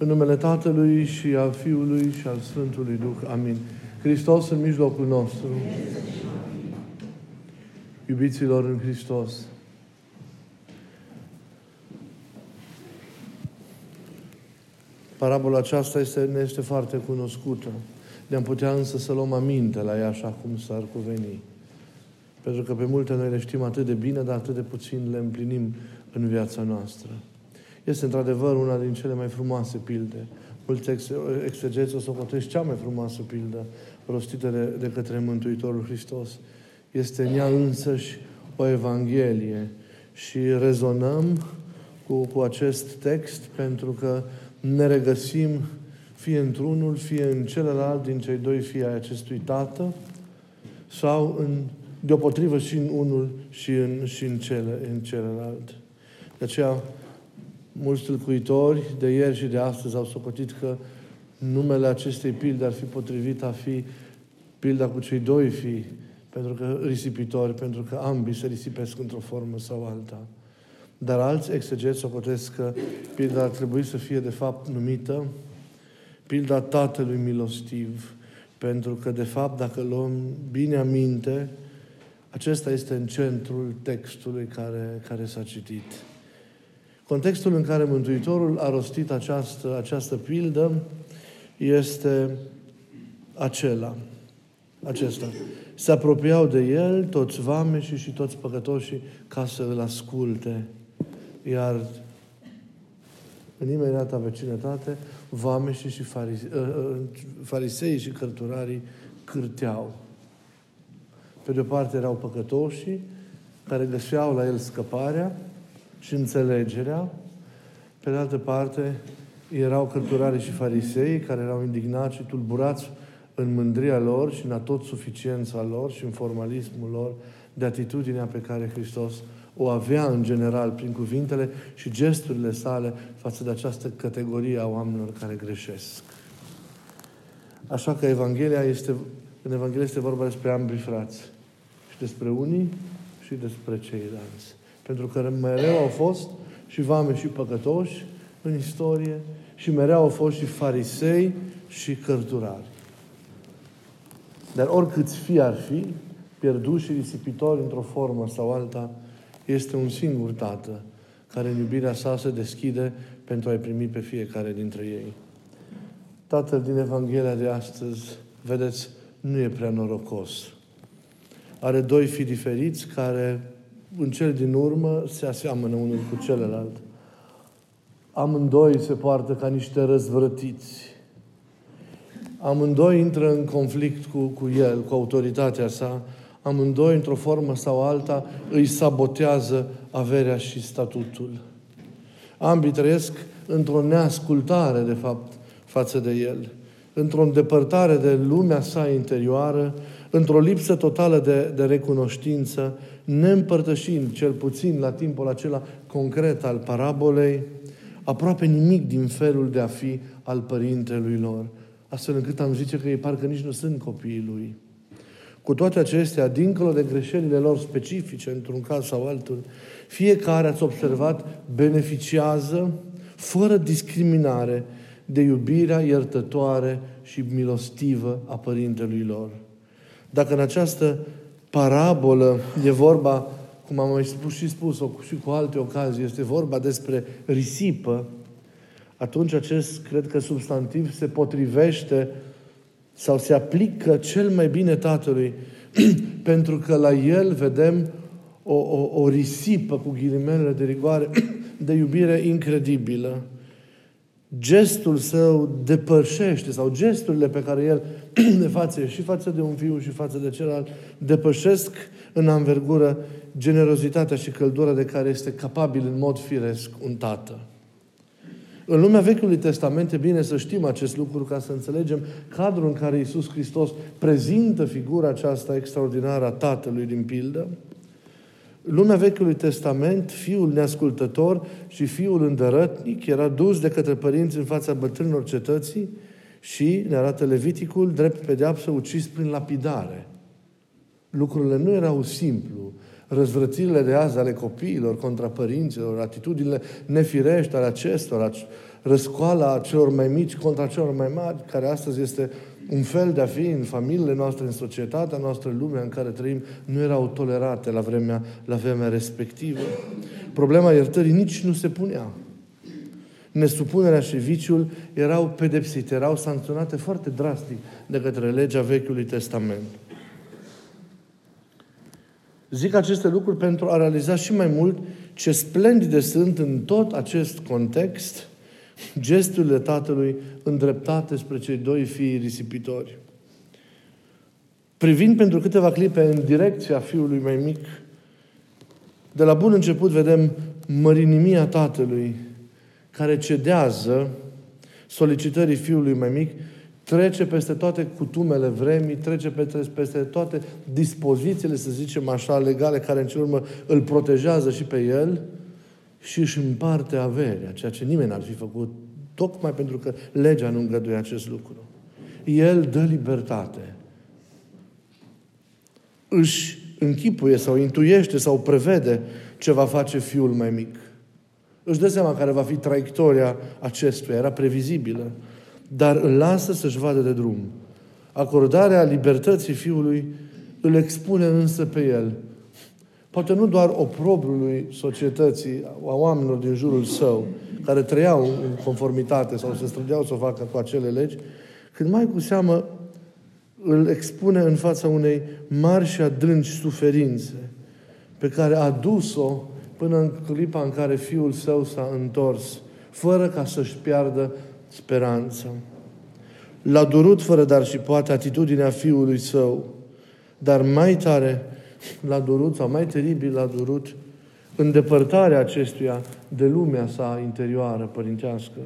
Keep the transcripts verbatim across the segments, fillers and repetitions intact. În numele Tatălui și al Fiului și al Sfântului Duh. Amin. Hristos în mijlocul nostru. Iubiților în Hristos. Parabola aceasta este, ne este foarte cunoscută. Ne-am putea însă să luăm aminte la ea așa cum s-ar cuveni. Pentru că pe multe noi le știm atât de bine, dar atât de puțin le împlinim în viața noastră. Este într-adevăr una din cele mai frumoase pilde. Mulți exegeți o socotesc cea mai frumoasă pildă rostită de, de către Mântuitorul Hristos. Este în ea însăși o Evanghelie. Și rezonăm cu, cu acest text pentru că ne regăsim fie într-unul, fie în celălalt din cei doi fii ai acestui Tată sau în, deopotrivă și în unul și în, și în, cele, în celălalt. De aceea, mulți tâlcuitori de ieri și de astăzi au socotit că numele acestei pilde ar fi potrivit a fi pilda cu cei doi fii, pentru că risipitori, pentru că ambii se risipesc într-o formă sau alta. Dar alți exegeți socotesc că pilda ar trebui să fie de fapt numită pilda Tatălui Milostiv, pentru că de fapt, dacă luăm bine aminte, acesta este în centrul textului care, care s-a citit. Contextul în care Mântuitorul a rostit această, această pildă este acela, acesta. Se apropiau de el toți vameșii și toți păcătoșii ca să îl asculte. Iar în imediata vecinătate, vameșii și farise, fariseii și cărturarii cârteau. Pe de o parte erau păcătoșii care găseau la el scăparea și înțelegerea. Pe de altă parte, erau cărturarii și farisei care erau indignați și tulburați în mândria lor și în atotsuficiența lor și în formalismul lor de atitudinea pe care Hristos o avea în general prin cuvintele și gesturile sale față de această categorie a oamenilor care greșesc. Așa că Evanghelia este, în Evanghelie este vorba despre ambii frați. Și despre unii și despre ceilalți. Pentru că mereu au fost și vameși și păcătoși în istorie și mereu au fost și farisei și cărturari. Dar oricâți fi ar fi, pierduși și risipitori într-o formă sau alta, este un singur Tată care în iubirea sa se deschide pentru a-i primi pe fiecare dintre ei. Tatăl din Evanghelia de astăzi, vedeți, nu e prea norocos. Are doi fii diferiți care în cel din urmă se aseamănă unul cu celălalt. Amândoi se poartă ca niște răzvrătiți. Amândoi intră în conflict cu, cu el, cu autoritatea sa. Amândoi, într-o formă sau alta, îi sabotează averea și statutul. Ambii trăiesc într-o neascultare, de fapt, față de el. Într-o îndepărtare de lumea sa interioară, într-o lipsă totală de, de recunoștință, neîmpărtășind, cel puțin la timpul acela concret al parabolei, aproape nimic din felul de a fi al părintelui lor. Astfel încât am zice că ei parcă nici nu sunt copiii lui. Cu toate acestea, dincolo de greșelile lor specifice, într-un caz sau altul, fiecare, ați observat, beneficiază, fără discriminare, de iubirea iertătoare și milostivă a părintelui lor. Dacă în această parabolă e vorba, cum am mai spus și spus-o și cu alte ocazii, este vorba despre risipă, atunci acest, cred că, substantiv se potrivește sau se aplică cel mai bine Tatălui, pentru că la el vedem o, o, o risipă, cu ghilimele de rigoare, de iubire incredibilă. Gestul său depășește, sau gesturile pe care el le face și față de un fiu și față de celălalt, depășesc în anvergură generozitatea și căldura de care este capabil în mod firesc un tată. În lumea Vechiului Testament e bine să știm acest lucru ca să înțelegem cadrul în care Iisus Hristos prezintă figura aceasta extraordinară a Tatălui din pildă. Lumea Vechiului Testament, fiul neascultător și fiul îndărătnic era dus de către părinți în fața bătrânilor cetății și, ne arată Leviticul, drept pedeapsă, ucis prin lapidare. Lucrurile nu erau simplu. Răzvrătirile de azi ale copiilor contra părinților, atitudinile nefirești ale acestora, răscoala celor mai mici contra celor mai mari, care astăzi este un fel de a fi în familiile noastre, în societatea noastră, în lumea în care trăim, nu erau tolerate la vremea, la vremea respectivă. Problema iertării nici nu se punea. Nesupunerea și viciul erau pedepsite, erau sancționate foarte drastic de către legea Vechiului Testament. Zic aceste lucruri pentru a realiza și mai mult ce splendide sunt în tot acest context gesturile Tatălui îndreptate spre cei doi fii risipitori. Privind pentru câteva clipe în direcția fiului mai mic, de la bun început vedem mărinimia Tatălui, care cedează solicitării fiului mai mic, trece peste toate cutumele vremii, trece peste toate dispozițiile, să zicem așa, legale, care în cele urmă îl protejează și pe el și își împarte averea, ceea ce nimeni n-ar fi făcut, tocmai pentru că legea nu îngăduia acest lucru. El dă libertate. Își închipuie sau intuiește sau prevede ce va face fiul mai mic. Își dă seama care va fi traiectoria acestuia, era previzibilă, dar îl lasă să-și vadă de drum. Acordarea libertății fiului îl expune însă pe el, poate nu doar oprobriului societății, a oamenilor din jurul său, care trăiau în conformitate sau se strădeau să o facă cu acele legi, când mai cu seamă îl expune în fața unei mari și adânci suferințe pe care a dus-o până în clipa în care fiul său s-a întors, fără ca să-și piardă speranța. L-a durut fără dar și poate atitudinea fiului său, dar mai tare l-a durut, sau mai teribil l-a durut, îndepărtarea acestuia de lumea sa interioară, părintească.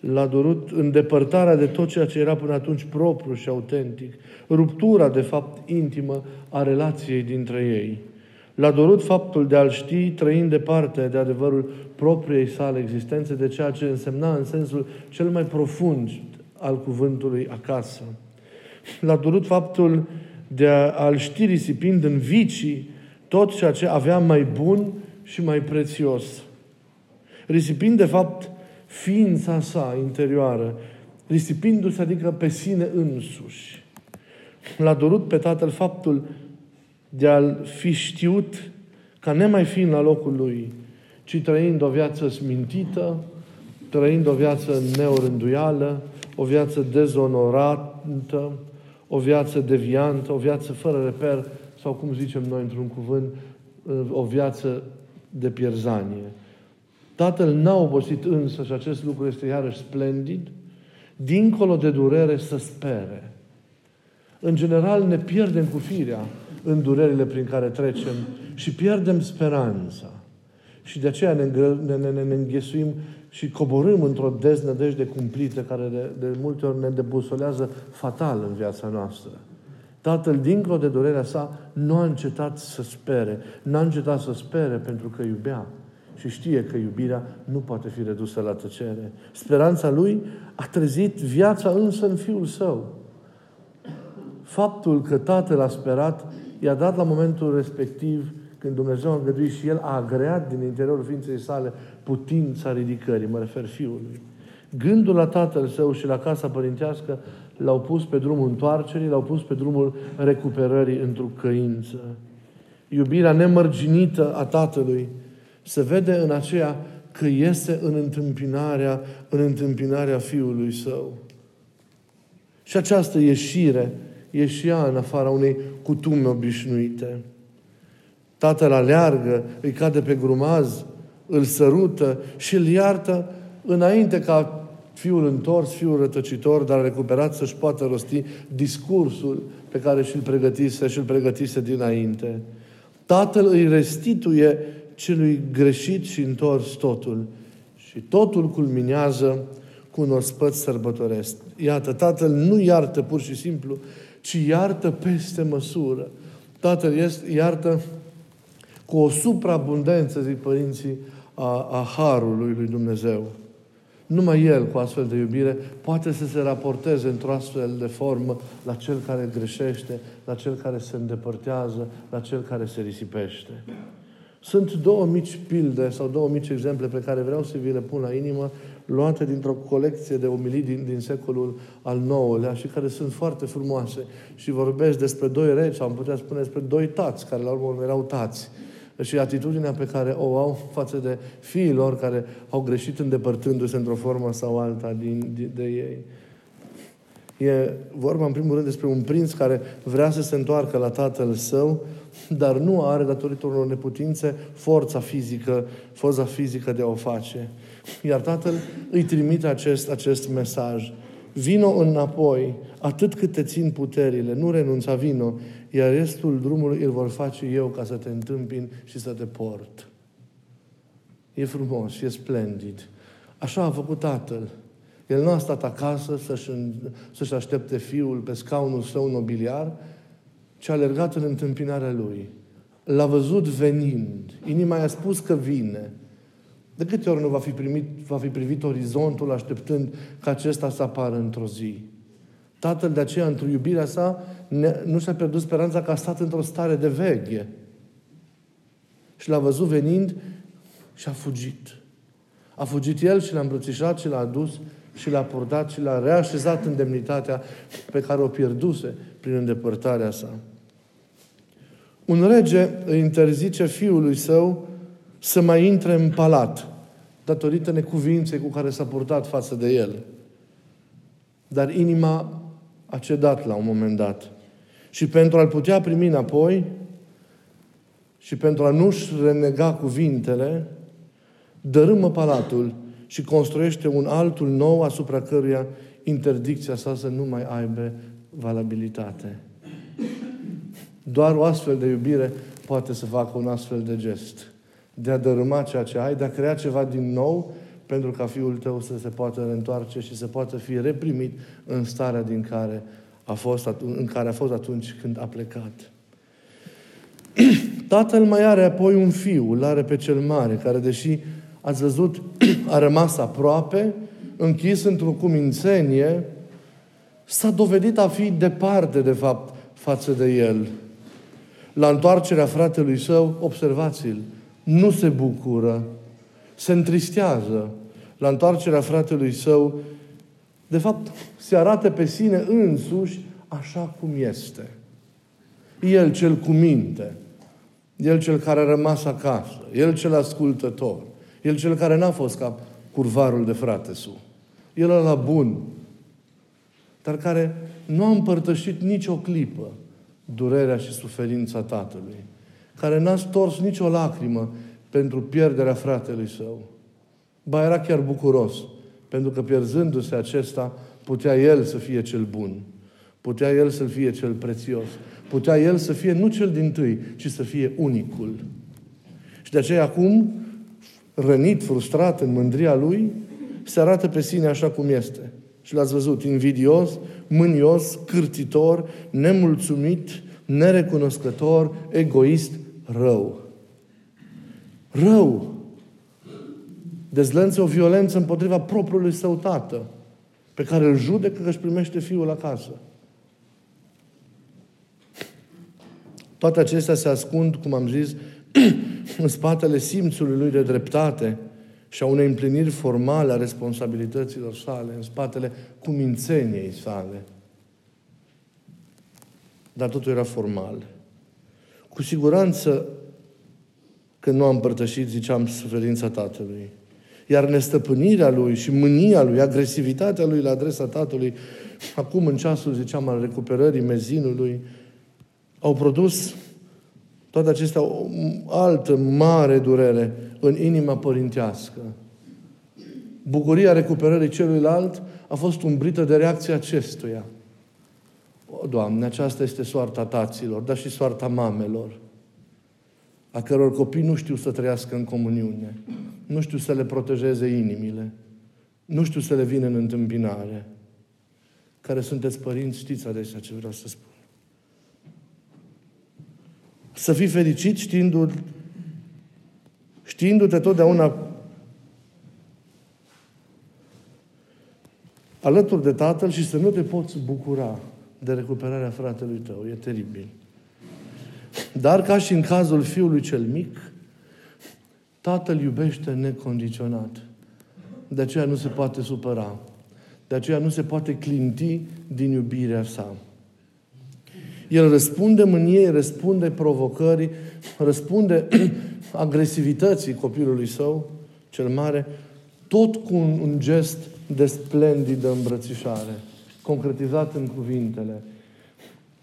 L-a durut îndepărtarea de tot ceea ce era până atunci propriu și autentic, ruptura, de fapt, intimă a relației dintre ei. L-a durut faptul de a-l ști trăind departe de adevărul propriei sale existențe, de ceea ce însemna în sensul cel mai profund al cuvântului acasă. L-a durut faptul de a-l ști risipind în vicii tot ceea ce avea mai bun și mai prețios. Risipind, de fapt, ființa sa interioară, risipindu-se, adică pe sine însuși. L-a durut pe tatăl faptul de a-l fi știut ca nemai fiind la locul lui, ci trăind o viață smintită, trăind o viață neorânduială, o viață dezonorantă, o viață deviantă, o viață fără reper, sau cum zicem noi într-un cuvânt, o viață de pierzanie. Tatăl n-a obosit însă, și acest lucru este iarăși splendid, dincolo de durere să spere. În general ne pierdem cu firea în durerile prin care trecem și pierdem speranța. Și de aceea ne, ne, ne, ne înghesuim și coborâm într-o deznădejde cumplită care de, de multe ori ne debusolează fatal în viața noastră. Tatăl, dincolo de durerea sa, nu a încetat să spere. N-a încetat să spere pentru că iubea și știe că iubirea nu poate fi redusă la tăcere. Speranța lui a trezit viața însă în fiul său. Faptul că tatăl a sperat i-a dat la momentul respectiv, când Dumnezeu a îngăduit și el, a agreat din interiorul ființei sale putința ridicării, mă refer fiului. Gândul la tatăl său și la casa părintească l-au pus pe drumul întoarcerii, l-au pus pe drumul recuperării într-o căință. Iubirea nemărginită a tatălui se vede în aceea că iese în întâmpinarea, în întâmpinarea fiului său. Și această ieșire ieșea în afara unei cutume obișnuite. Tatăl aleargă, îi cade pe grumaz, îl sărută și îl iartă înainte ca fiul întors, fiul rătăcitor, dar recuperat, să-și poată rosti discursul pe care și-l pregătise și-l pregătise dinainte. Tatăl îi restituie celui greșit și întors totul. Și totul culminează cu un ospăț sărbătoresc. Iată, tatăl nu iartă pur și simplu, ci iartă peste măsură. Tatăl este, iartă cu o supraabundență, zic părinții, a, a harului lui Dumnezeu. Numai el, cu astfel de iubire, poate să se raporteze într-o astfel de formă la cel care greșește, la cel care se îndepărtează, la cel care se risipește. Sunt două mici pilde sau două mici exemple pe care vreau să vi le pun la inimă luate dintr-o colecție de omilii din, din secolul al nouălea și care sunt foarte frumoase și vorbesc despre doi regi, am putea spune despre doi tați, care la urmă erau tați. Și atitudinea pe care o au față de fiilor care au greșit îndepărtându-se într-o formă sau alta din, de, de ei. E vorba, în primul rând, despre un prinț care vrea să se întoarcă la tatăl său, dar nu are, datorită unor neputințe, forța fizică, forța fizică de a o face. Iar tatăl îi trimite acest, acest mesaj. Vino înapoi, atât cât te țin puterile, nu renunța, vino, iar restul drumului îl vor face eu ca să te întâmpin și să te port. E frumos, e splendid. Așa a făcut tatăl. El nu a stat acasă să-și, să-și aștepte fiul pe scaunul său nobiliar, ci a alergat în întâmpinarea lui. L-a văzut venind. Inima i-a spus că vine. De câte ori nu va fi, primit, va fi privit orizontul așteptând ca acesta să apară într-o zi? Tatăl de aceea, într-o iubirea sa, ne, nu și-a pierdut speranța că a stat într-o stare de veghe. Și l-a văzut venind și a fugit. A fugit el și l-a îmbrățișat și l-a adus și l-a purtat și l-a reașezat în demnitatea pe care o pierduse prin îndepărtarea sa. Un rege îi interzice fiului său să mai intre în palat, datorită necuvinței cu care s-a purtat față de el. Dar inima a cedat la un moment dat. Și pentru a-l putea primi înapoi și pentru a nu-și renega cuvintele, dărâmă palatul și construiește un altul nou asupra căruia interdicția sa să nu mai aibă valabilitate. Doar o astfel de iubire poate să facă un astfel de gest. De a dărâma ceea ce ai, de a crea ceva din nou pentru ca fiul tău să se poată reîntoarce și să poată fi reprimit în starea din care a fost atunci, în care a fost atunci când a plecat. Tatăl mai are apoi un fiu, îl are pe cel mare, care, deși ați văzut, a rămas aproape, închis într-o cumințenie, s-a dovedit a fi departe, de fapt, față de el. La întoarcerea fratelui său, observați-l, nu se bucură, se întristează. La întoarcerea fratelui său, de fapt, se arată pe sine însuși așa cum este. El cel cu minte, el cel care a rămas acasă, el cel ascultător, el cel care n-a fost ca curvarul de frate-su. El ăla bun, dar care nu a împărtășit nici o clipă durerea și suferința tatălui, care n-a stors nicio lacrimă pentru pierderea fratelui său. Ba, era chiar bucuros, pentru că pierzându-se acesta, putea el să fie cel bun, putea el să fie cel prețios, putea el să fie nu cel dintâi, ci să fie unicul. Și de aceea acum, rănit, frustrat în mândria lui, se arată pe sine așa cum este. Și l-ați văzut, invidios, mânios, cârtitor, nemulțumit, nerecunoscător, egoist, rău. Rău! Dezlănțe o violență împotriva propriului său tată, pe care îl judecă că își primește fiul acasă. Toate acestea se ascund, cum am zis, în spatele simțului lui de dreptate și a unei împliniri formale a responsabilităților sale, în spatele cumințeniei sale. Dar totul era formal. Cu siguranță că nu am împărtășit, ziceam, suferința tatălui. Iar nestăpânirea lui și mânia lui, agresivitatea lui la adresa tatălui, acum în ceasul, ziceam, al recuperării mezinului, au produs toate acestea o altă mare durere în inima părintească. Bucuria recuperării celuilalt a fost umbrită de reacția acestuia. O, Doamne, aceasta este soarta taților, dar și soarta mamelor, a căror copii nu știu să trăiască în comuniune, nu știu să le protejeze inimile, nu știu să le vină în întâmpinare. Care sunteți părinți, știți adesea ce vreau să spun. Să fii fericit știindu-te, știindu-te totdeauna alături de tatăl și să nu te poți bucura de recuperarea fratelui tău. E teribil. Dar ca și în cazul fiului cel mic, tatăl iubește necondiționat. de aceea nu se poate supăra. De aceea nu se poate clinti din iubirea sa. El răspunde mâniei, răspunde provocării, răspunde agresivității copilului său, cel mare, tot cu un, un gest de splendidă îmbrățișare, concretizat în cuvintele: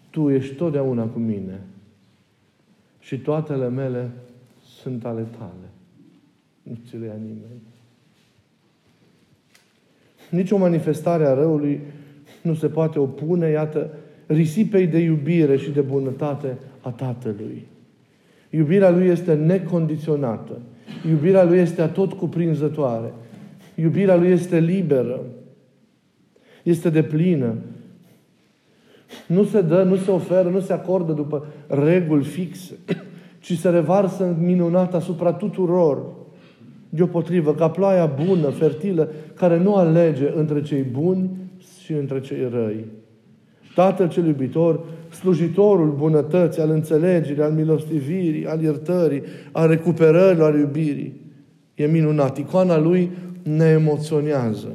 Tu ești totdeauna cu mine și toatele mele sunt ale tale. Nu ți le ia nimeni. Nici o manifestare a răului nu se poate opune, iată, risipei de iubire și de bunătate a Tatălui. Iubirea Lui este necondiționată. Iubirea Lui este atot cuprinzătoare. Iubirea Lui este liberă. Este deplină. Nu se dă, nu se oferă, nu se acordă după reguli fixe, ci se revarsă minunat asupra tuturor. Deopotrivă, ca ploaia bună, fertilă, care nu alege între cei buni și între cei răi. Tatăl cel iubitor, slujitorul bunătății, al înțelegerii, al milostivirii, al iertării, al recuperării, al iubirii. E minunat. Icoana Lui ne emoționează.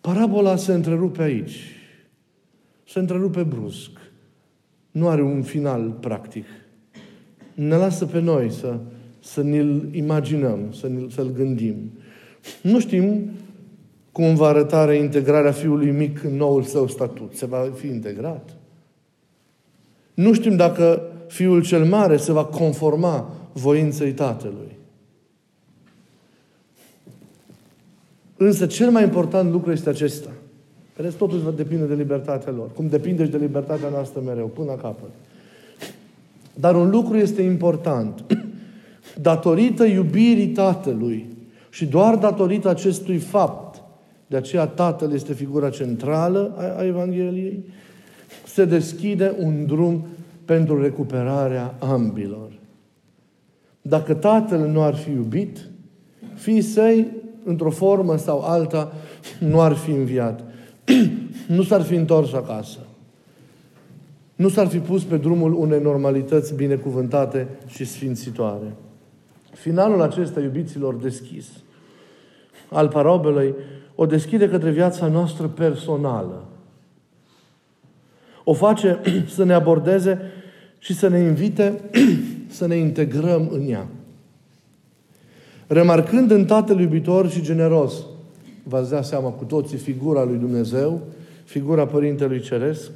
Parabola se întrerupe aici. Se întrerupe brusc. Nu are un final practic. Ne lasă pe noi să, să ne-l imaginăm, să ne, să-l gândim. Nu știm cum va arăta integrarea Fiului mic în noul său statut. Se va fi integrat? Nu știm dacă Fiul cel mare se va conforma voinței Tatălui. Însă cel mai important lucru este acesta. Vedeți, totul va depinde de libertatea lor. Cum depinde și de libertatea noastră mereu, până la capăt. Dar un lucru este important. Datorită iubirii Tatălui și doar datorită acestui fapt, de aceea Tatăl este figura centrală a, a Evangheliei, se deschide un drum pentru recuperarea ambilor. Dacă Tatăl nu ar fi iubit, fiii săi, într-o formă sau alta, nu ar fi înviat. Nu s-ar fi întors acasă. Nu s-ar fi pus pe drumul unei normalități binecuvântate și sfințitoare. Finalul acesta, iubiților, deschis al parabelei, o deschide către viața noastră personală. O face să ne abordeze și să ne invite să ne integrăm în ea. Remarcând în Tatăl iubitor și generos, v-ați dat seama cu toții, figura lui Dumnezeu, figura Părintelui Ceresc,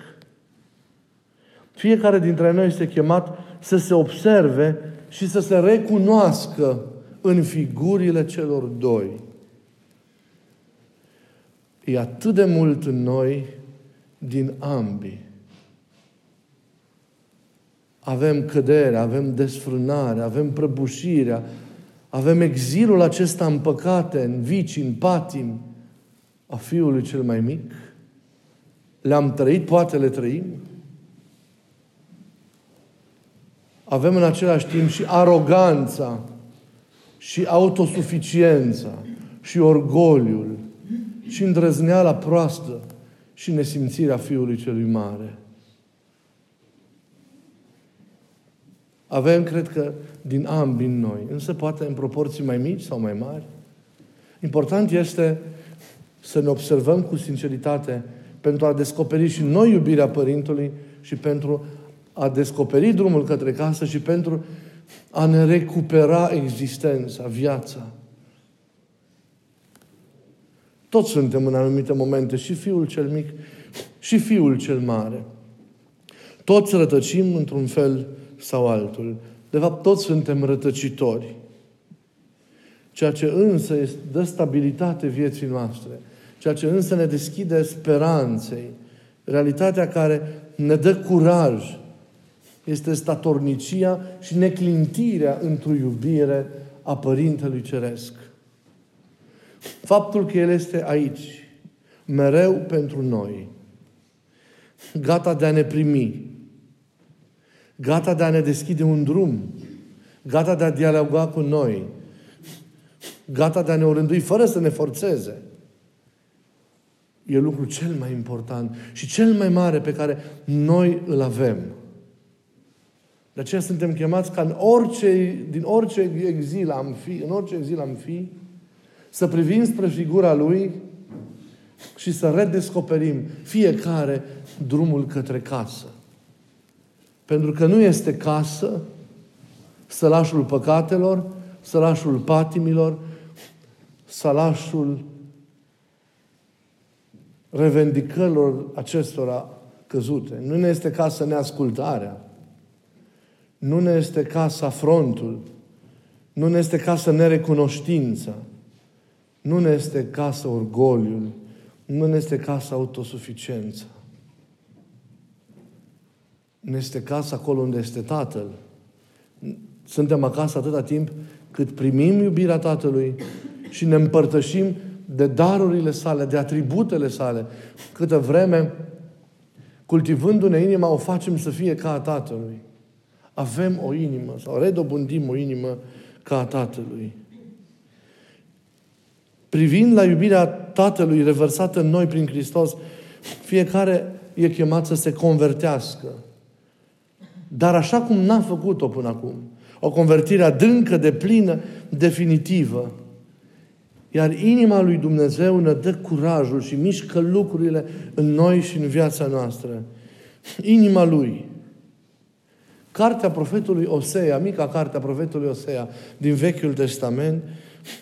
fiecare dintre noi este chemat să se observe și să se recunoască în figurile celor doi. E atât de mult în noi din ambii. Avem căderea, avem desfrânarea, avem prăbușirea, avem exilul acesta în păcate, în vicii, în patimi a Fiului cel mai mic. Le-am trăit, poate le trăim. Avem în același timp și aroganța, și autosuficiența, și orgoliul, și îndrăzneala proastă, și nesimțirea Fiului celui mare. Avem, cred că, din ambii în noi, însă poate în proporții mai mici sau mai mari. Important este să ne observăm cu sinceritate pentru a descoperi și noi iubirea Părintelui și pentru a descoperi drumul către casă și pentru a ne recupera existența, viața. Toți suntem în anumite momente și Fiul cel mic și Fiul cel mare. Toți rătăcim într-un fel sau altul. De fapt, toți suntem rătăcitori. Ceea ce însă dă stabilitate vieții noastre, ceea ce însă ne deschide speranței, realitatea care ne dă curaj, este statornicia și neclintirea într-o iubire a Părintelui Ceresc. Faptul că El este aici, mereu pentru noi, gata de a ne primi, gata de a ne deschide un drum, gata de a dialoga cu noi, gata de a ne orândui fără să ne forțeze. E lucrul cel mai important și cel mai mare pe care noi îl avem. De aceea suntem chemați ca în orice, din orice exil am fi, în orice exil am fi, să privim spre figura Lui și să redescoperim fiecare drumul către casă. Pentru că nu este casă sălașul păcatelor, sălașul patimilor, sălașul revendicărilor acestora căzute. Nu ne este casă neascultarea. Nu ne este casa afrontul. Nu ne este casă nerecunoștința. Nu ne este casă orgoliul. Nu ne este casă autosuficiența. Ne este casă acolo unde este Tatăl. Suntem acasă atâta timp cât primim iubirea Tatălui și ne împărtășim de darurile sale, de atributele sale. Câtă vreme, cultivându-ne inima, o facem să fie ca a Tatălui. Avem o inimă sau redobândim o inimă ca a Tatălui. Privind la iubirea Tatălui revărsată în noi prin Hristos, fiecare e chemat să se convertească. Dar așa cum n-a făcut-o până acum. O convertire adâncă, deplină, definitivă. Iar inima lui Dumnezeu ne dă curajul și mișcă lucrurile în noi și în viața noastră. Inima Lui. Cartea profetului Osea, mica cartea profetului Osea din Vechiul Testament,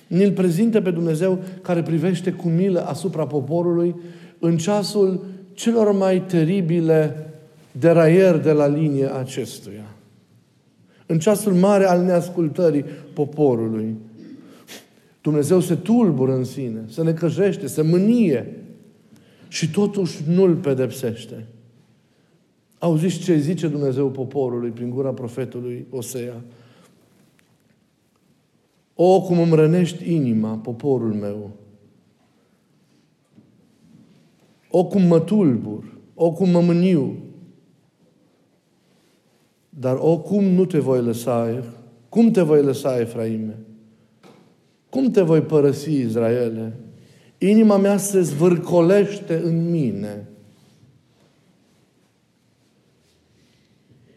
ne-l prezintă pe Dumnezeu care privește cu milă asupra poporului în ceasul celor mai teribile deraieri de la linie acestuia. În ceasul mare al neascultării poporului. Dumnezeu se tulbură în sine, se necăjește, se mânie și totuși nu-l pedepsește. Auziți ce zice Dumnezeu poporului prin gura profetului Osea? O, cum îmi rănești inima, poporul meu! O, cum mă tulbur! O, cum mă mâniu! Dar o, cum nu te voi lăsa, cum te voi lăsa, Efraime? Cum te voi părăsi, Israele? Inima mea se zvârcolește în mine.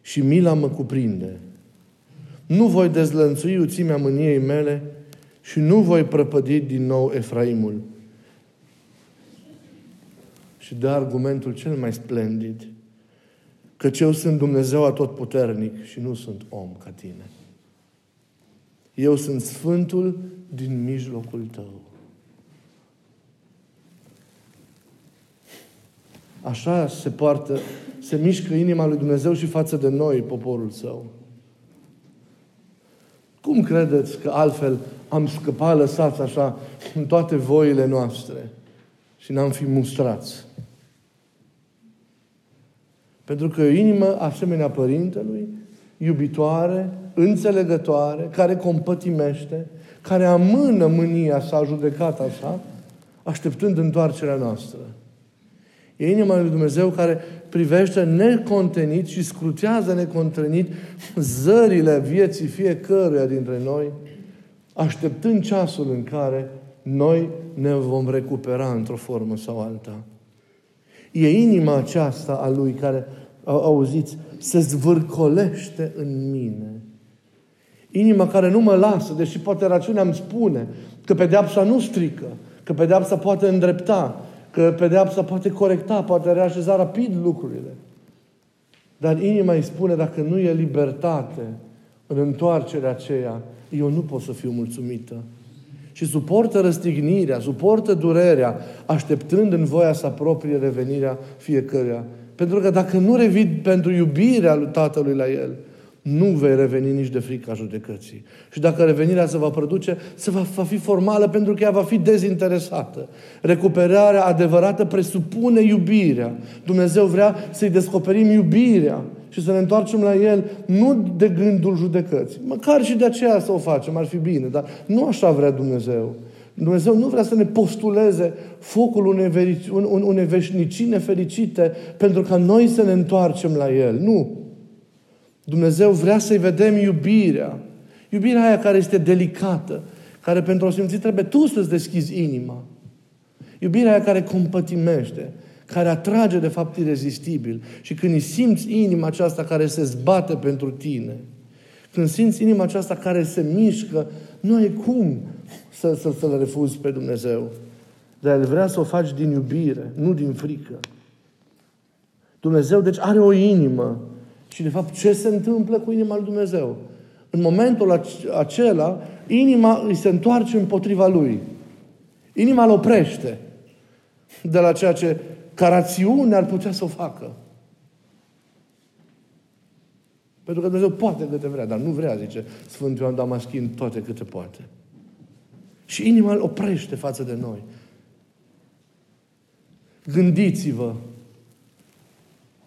Și mila mă cuprinde. Nu voi dezlănțui uțimea mâniei mele și nu voi prăpădi din nou Efraimul. Și de argumentul cel mai splendid, căci eu sunt Dumnezeu atotputernic și nu sunt om ca tine. Eu sunt Sfântul din mijlocul tău. Așa se poartă, se mișcă inima lui Dumnezeu și față de noi, poporul său. Cum credeți că altfel am scăpat lăsați așa în toate voile noastre și n-am fi mustrați? Pentru că o inimă asemenea Părintelui, iubitoare, înțelegătoare, care compătimește, care amână mânia sa, judecata sa, așteptând întoarcerea noastră. E inima lui Dumnezeu care privește necontenit și scrutează necontenit zările vieții fiecăruia dintre noi, așteptând ceasul în care noi ne vom recupera într-o formă sau alta. E inima aceasta a Lui care, auziți, se zvârcolește în mine. Inima care nu mă lasă, deși poate rațiunea îmi spune că pedeapsa nu strică, că pedeapsa poate îndrepta, că pedeapsa poate corecta, poate reașeza rapid lucrurile. Dar inima îi spune, dacă nu e libertate în întoarcerea aceea, eu nu pot să fiu mulțumită. Și suportă răstignirea, suportă durerea, așteptând în voia sa proprie revenirea fiecăruia. Pentru că dacă nu revii pentru iubirea lui Tatălui la el, nu vei reveni nici de frica judecății. Și dacă revenirea se va produce, se va, va fi formală pentru că ea va fi dezinteresată. Recuperarea adevărată presupune iubirea. Dumnezeu vrea să-i descoperim iubirea și să ne întoarcem la El, nu de gândul judecății. Măcar și de aceea să o facem, ar fi bine, dar nu așa vrea Dumnezeu. Dumnezeu nu vrea să ne postuleze focul unei, verici, unei veșnicii nefericite pentru ca noi să ne întoarcem la El. Nu! Dumnezeu vrea să-i vedem iubirea. Iubirea aia care este delicată, care pentru a simți trebuie tu să-ți deschizi inima. Iubirea aia care compătimește, care atrage de fapt irezistibil. Și când îi simți inima aceasta care se zbate pentru tine, când simți inima aceasta care se mișcă, nu ai cum să, să, să-L refuzi pe Dumnezeu. Dar El vrea să o faci din iubire, nu din frică. Dumnezeu, deci, are o inimă. Și, de fapt, ce se întâmplă cu inima lui Dumnezeu? În momentul acela, inima îi se întoarce împotriva lui. Inima îl oprește de la ceea ce ca rațiune ar putea să o facă. Pentru că Dumnezeu poate câte vrea, dar nu vrea, zice Sfântul Ioan Damaschin, toate câte poate. Și inima îl oprește față de noi. Gândiți-vă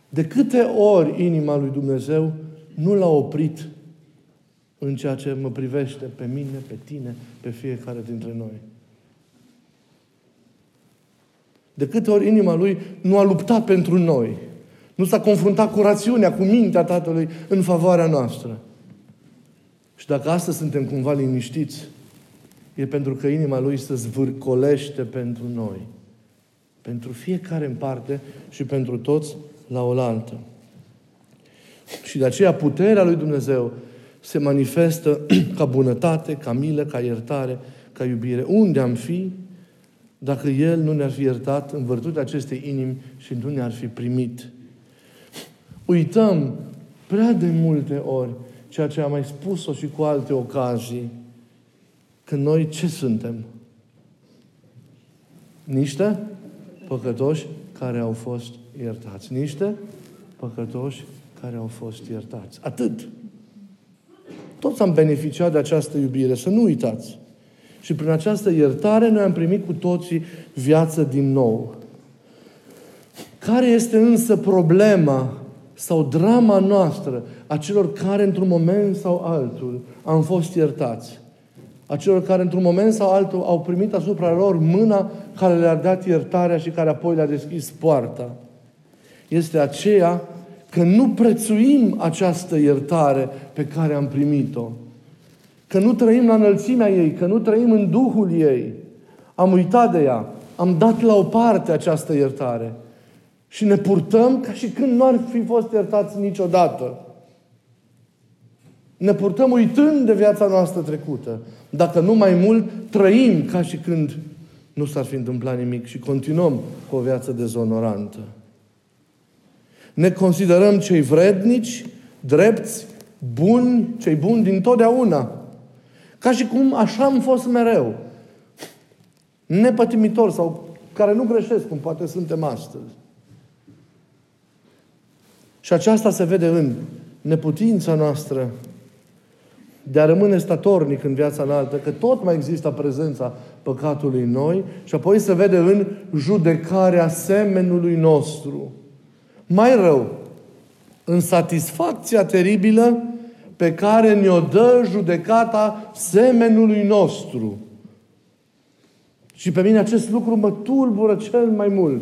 de câte ori inima lui Dumnezeu nu l-a oprit în ceea ce mă privește pe mine, pe tine, pe fiecare dintre noi. De câte ori inima lui nu a luptat pentru noi. Nu s-a confruntat cu rațiunea, cu mintea Tatălui în favoarea noastră. Și dacă astăzi suntem cumva liniștiți, e pentru că inima lui se zvârcolește pentru noi. Pentru fiecare în parte și pentru toți la oaltă. Și de aceea puterea lui Dumnezeu se manifestă ca bunătate, ca milă, ca iertare, ca iubire. Unde am fi dacă El nu ne-ar fi iertat în vârtutea acestei inimi și nu ne-ar fi primit? Uităm prea de multe ori ceea ce am mai spus-o și cu alte ocazii, că noi ce suntem? Niște păcătoși care au fost iertați. Niște păcătoși care au fost iertați. Atât. Toți am beneficiat de această iubire, să nu uitați. Și prin această iertare noi am primit cu toții viață din nou. Care este însă problema sau drama noastră a celor care într-un moment sau altul am fost iertați? A celor care într-un moment sau altul au primit asupra lor mâna care le-a dat iertarea și care apoi le-a deschis poarta. Este aceea că nu prețuim această iertare pe care am primit-o. Că nu trăim la înălțimea ei, că nu trăim în Duhul ei. Am uitat de ea. Am dat la o parte această iertare. Și ne purtăm ca și când nu ar fi fost iertați niciodată. Ne purtăm uitând de viața noastră trecută. Dacă nu mai mult, trăim ca și când nu s-ar fi întâmplat nimic și continuăm cu o viață dezonorantă. Ne considerăm cei vrednici, drepți, buni, cei buni dintotdeauna. Ca și cum așa am fost mereu. Nepătimitori sau care nu greșesc, cum poate suntem astăzi. Și aceasta se vede în neputința noastră de a rămâne statornic în viața înaltă, că tot mai există prezența păcatului în noi, și apoi se vede în judecarea semenului nostru. Mai rău, în satisfacția teribilă pe care ne-o dă judecata semenului nostru. Și pe mine acest lucru mă tulbură cel mai mult.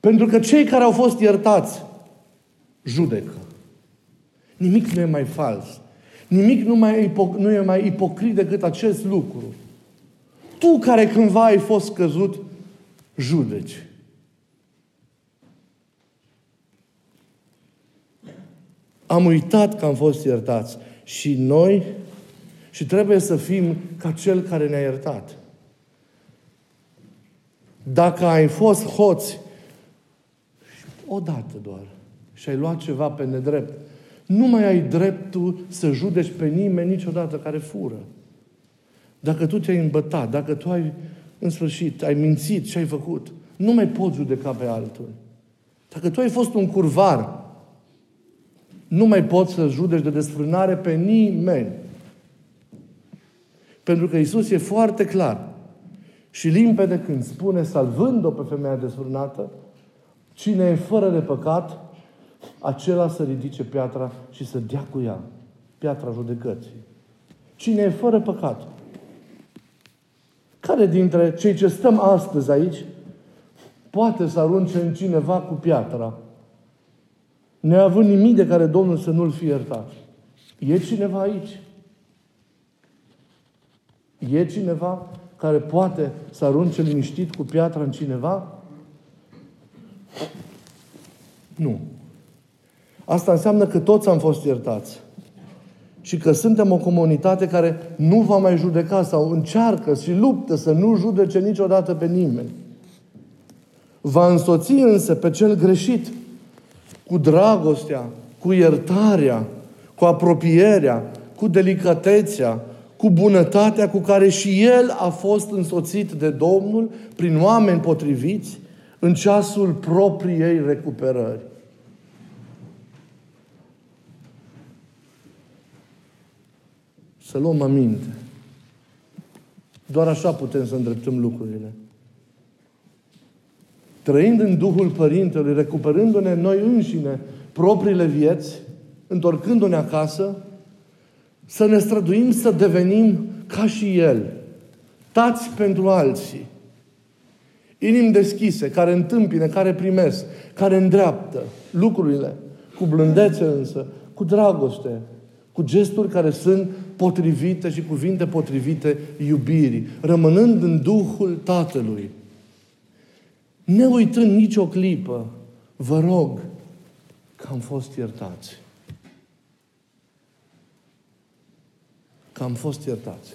Pentru că cei care au fost iertați judecă. Nimic nu e mai fals. Nimic nu, mai ipo- nu e mai ipocrit decât acest lucru. Tu care cândva ai fost căzut, judeci. Am uitat că am fost iertați. Și noi, și trebuie să fim ca Cel care ne-a iertat. Dacă ai fost hoț odată doar și ai luat ceva pe nedrept, nu mai ai dreptul să judeci pe nimeni niciodată care fură. Dacă tu te-ai îmbătat, dacă tu ai, în sfârșit, ai mințit și ai făcut, nu mai poți judeca pe altul. Dacă tu ai fost un curvar, nu mai poți să judeci de desfrânare pe nimeni. Pentru că Iisus e foarte clar și limpede când spune, salvând-o pe femeia desfrânată, cine e fără de păcat, acela să ridice piatra și să dea cu ea. Piatra judecății. Cine e fără păcat? Care dintre cei ce stăm astăzi aici poate să arunce în cineva cu piatra? Neavând nimic de care Domnul să nu-l fie iertat. E cineva aici? E cineva care poate să arunce liniștit cu piatra în cineva? Nu. Asta înseamnă că toți am fost iertați. și că suntem o comunitate care nu va mai judeca sau încearcă și luptă să nu judece niciodată pe nimeni. Va însoți însă pe cel greșit cu dragostea, cu iertarea, cu apropierea, cu delicatețea, cu bunătatea cu care și el a fost însoțit de Domnul prin oameni potriviți în ceasul propriei recuperări. Să luăm aminte. Doar așa putem să îndreptăm lucrurile. Trăind în Duhul Părintelui, recuperându-ne noi înșine propriile vieți, întorcându-ne acasă, să ne străduim să devenim ca și El, tați pentru alții, inimi deschise, care întâmpine, care primesc, care îndreaptă lucrurile, cu blândețe însă, cu dragoste, cu gesturi care sunt potrivite și cuvinte potrivite iubirii, rămânând în Duhul Tatălui. Ne uitând nicio clipă, vă rog că am fost iertați. Că am fost iertați.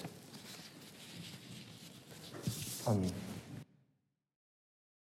Amin.